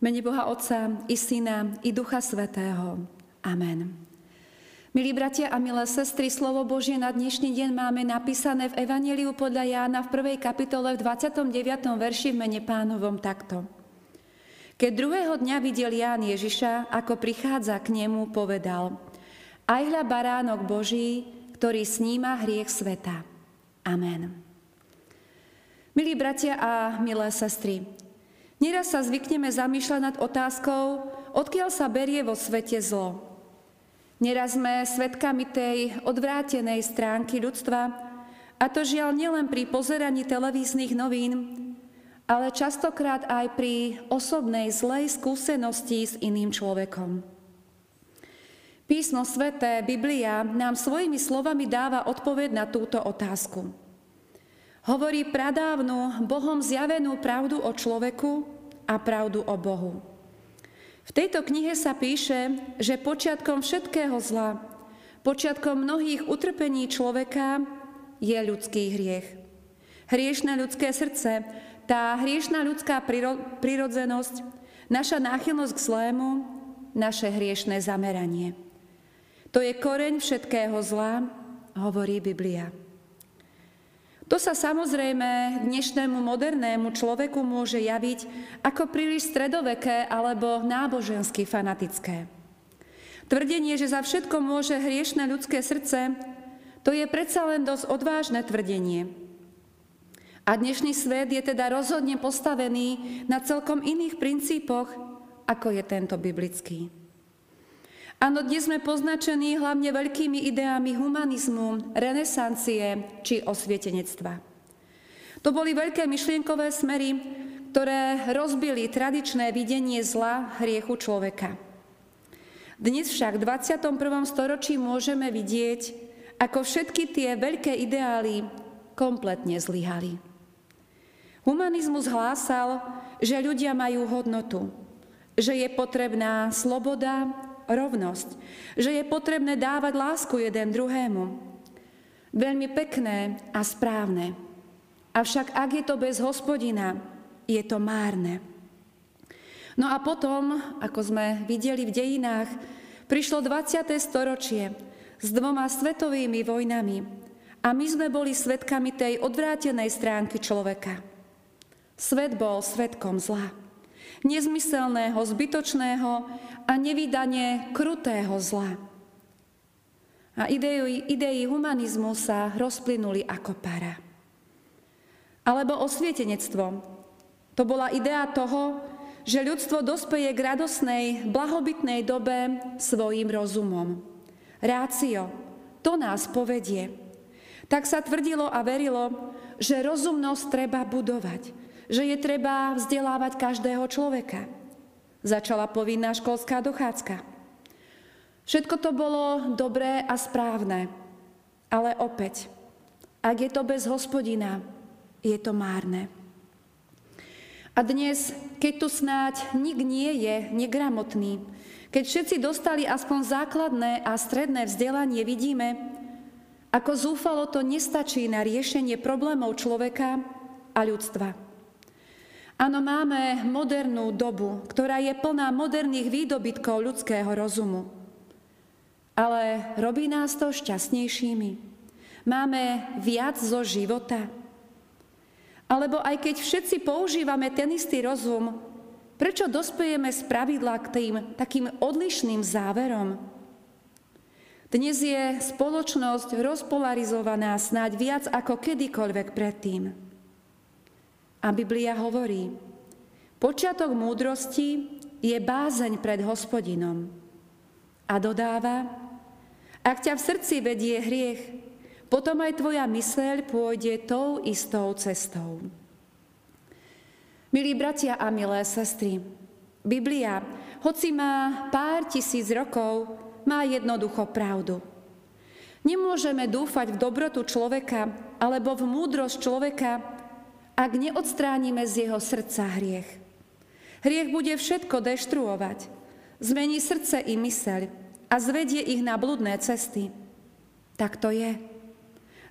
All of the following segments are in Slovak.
Mene Boha Otca i Syna i Ducha Svätého. Amen. Milí bratia a milé sestry, slovo Božie na dnešný deň máme napísané v Evanjeliu podľa Jána v 1. kapitole v 29. verši v mene Pánovom takto. Keď druhého dňa videl Ján Ježiša, ako prichádza k nemu, povedal: Aj hľa baránok Boží, ktorý sníma hriech sveta. Amen. Milí bratia a milé sestry, neraz sa zvykneme zamýšľať nad otázkou, odkiaľ sa berie vo svete zlo. Neraz sme svedkami tej odvrátenej stránky ľudstva, a to žiaľ nielen pri pozeraní televíznych novín, ale častokrát aj pri osobnej zlej skúsenosti s iným človekom. Písmo sväté, Biblia, nám svojimi slovami dáva odpoveď na túto otázku. Hovorí pradávnu, Bohom zjavenú pravdu o človeku a pravdu o Bohu. V tejto knihe sa píše, že počiatkom všetkého zla, počiatkom mnohých utrpení človeka je ľudský hriech. Hriešne ľudské srdce, tá hriešna ľudská prirodzenosť, naša náchylnosť k zlému, naše hriešne zameranie. To je koreň všetkého zla, hovorí Biblia. To sa samozrejme dnešnému modernému človeku môže javiť ako príliš stredoveké alebo nábožensky fanatické. Tvrdenie, že za všetko môže hriešne ľudské srdce, to je predsa len dosť odvážne tvrdenie. A dnešný svet je teda rozhodne postavený na celkom iných princípoch, ako je tento biblický. Áno, dnes sme poznačení hlavne veľkými ideami humanizmu, renesancie či osvietenectva. To boli veľké myšlienkové smery, ktoré rozbili tradičné videnie zla, hriechu človeka. Dnes však v 21. storočí môžeme vidieť, ako všetky tie veľké ideály kompletne zlyhali. Humanizmus hlásal, že ľudia majú hodnotu, že je potrebná sloboda, rovnosť, že je potrebné dávať lásku jeden druhému. Veľmi pekné a správne. Avšak ak je to bez hospodina, je to márne. No a potom, ako sme videli v dejinách, prišlo 20. storočie s dvoma svetovými vojnami a my sme boli svedkami tej odvrátenej stránky človeka. Svet bol svedkom zla, nezmyselného, zbytočného a nevydane krutého zla. A idei humanizmu sa rozplynuli ako para. Alebo osvietenectvo. To bola idea toho, že ľudstvo dospeje k radosnej, blahobytnej dobe svojím rozumom. Rácio, to nás povedie. Tak sa tvrdilo a verilo, že rozumnosť treba budovať, že je treba vzdelávať každého človeka. Začala povinná školská dochádzka. Všetko to bolo dobré a správne, ale opäť, ak je to bez hospodina, je to márne. A dnes, keď tu snáď nik nie je negramotný, keď všetci dostali aspoň základné a stredné vzdelanie, vidíme, ako zúfalo to nestačí na riešenie problémov človeka a ľudstva. Áno, máme modernú dobu, ktorá je plná moderných výdobytkov ľudského rozumu. Ale robí nás to šťastnejšími. Máme viac zo života. Alebo aj keď všetci používame ten istý rozum, prečo dospejeme spravidla k tým takým odlišným záverom? Dnes je spoločnosť rozpolarizovaná snáď viac ako kedykoľvek predtým. A Biblia hovorí, počiatok múdrosti je bázeň pred hospodinom. A dodáva, ak ťa v srdci vedie hriech, potom aj tvoja myseľ pôjde tou istou cestou. Milí bratia a milé sestry, Biblia, hoci má pár tisíc rokov, má jednoducho pravdu. Nemôžeme dúfať v dobrotu človeka alebo v múdrosť človeka, ak neodstránime z jeho srdca hriech. Hriech bude všetko deštruovať, zmení srdce i myseľ a zvedie ich na bludné cesty. Tak to je.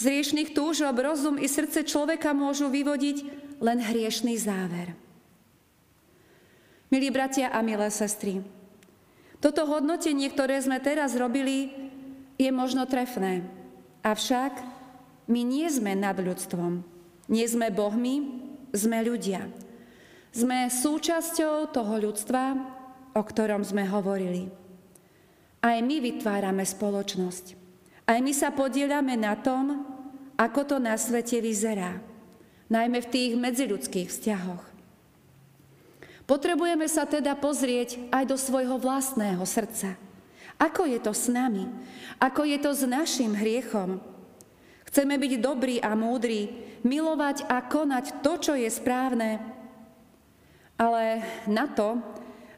Z hriešnych túžob rozum i srdce človeka môžu vyvodiť len hriešný záver. Milí bratia a milé sestry, toto hodnotenie, ktoré sme teraz robili, je možno trefné. Avšak my nie sme nad ľudstvom. Nie sme bohmi, sme ľudia. Sme súčasťou toho ľudstva, o ktorom sme hovorili. Aj my vytvárame spoločnosť. Aj my sa podieľame na tom, ako to na svete vyzerá. Najmä v tých medziľudských vzťahoch. Potrebujeme sa teda pozrieť aj do svojho vlastného srdca. Ako je to s nami? Ako je to s našim hriechom? Chceme byť dobrí a múdri, milovať a konať to, čo je správne. Ale na to,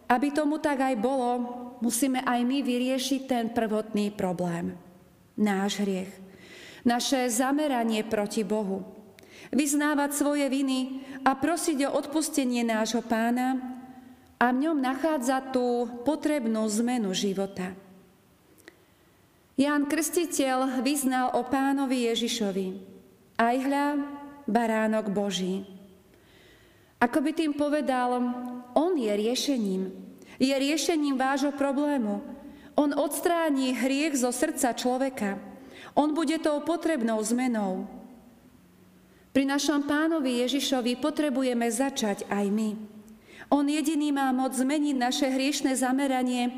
aby tomu tak aj bolo, musíme aj my vyriešiť ten prvotný problém. Náš hriech. Naše zameranie proti Bohu. Vyznávať svoje viny a prosiť o odpustenie nášho Pána a v ňom nachádza tú potrebnú zmenu života. Ján Krstiteľ vyznal o Pánovi Ježišovi: Aj hľa, baránok Boží. Ako by tým povedal, on je riešením. Je riešením vášho problému. On odstráni hriech zo srdca človeka. On bude tou potrebnou zmenou. Pri našom Pánovi Ježišovi potrebujeme začať aj my. On jediný má moc zmeniť naše hriešne zameranie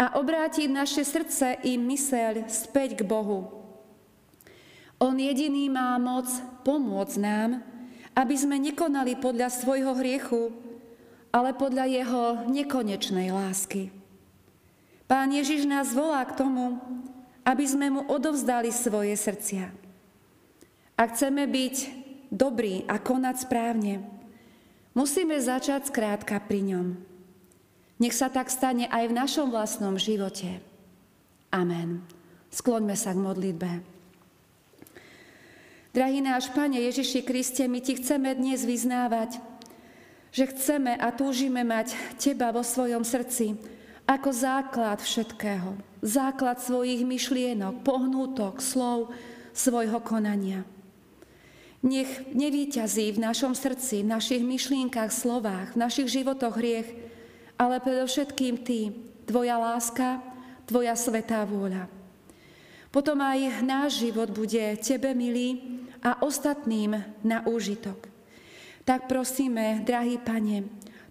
a obrátiť naše srdce i myseľ späť k Bohu. On jediný má moc pomôcť nám, aby sme nekonali podľa svojho hriechu, ale podľa jeho nekonečnej lásky. Pán Ježiš nás volá k tomu, aby sme mu odovzdali svoje srdcia. Ak chceme byť dobrý a konať správne, musíme začať skrátka pri ňom. Nech sa tak stane aj v našom vlastnom živote. Amen. Skloňme sa k modlitbe. Drahý náš Pane Ježiši Kriste, my Ti chceme dnes vyznávať, že chceme a túžime mať Teba vo svojom srdci ako základ všetkého, základ svojich myšlienok, pohnútok, slov, svojho konania. Nech nevíťazí v našom srdci, v našich myšlienkach, slovách, v našich životoch hriech, ale predovšetkým Ty, Tvoja láska, Tvoja svätá vôľa. Potom aj náš život bude Tebe milý a ostatným na úžitok. Tak prosíme, drahý Pane,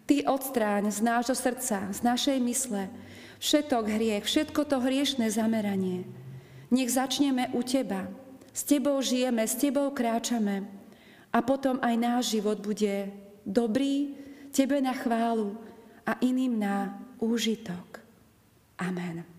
Ty odstráň z nášho srdca, z našej mysle, všetok hriech, všetko to hriešne zameranie. Nech začneme u Teba. S Tebou žijeme, s Tebou kráčame a potom aj náš život bude dobrý, Tebe na chválu a iným na úžitok. Amen.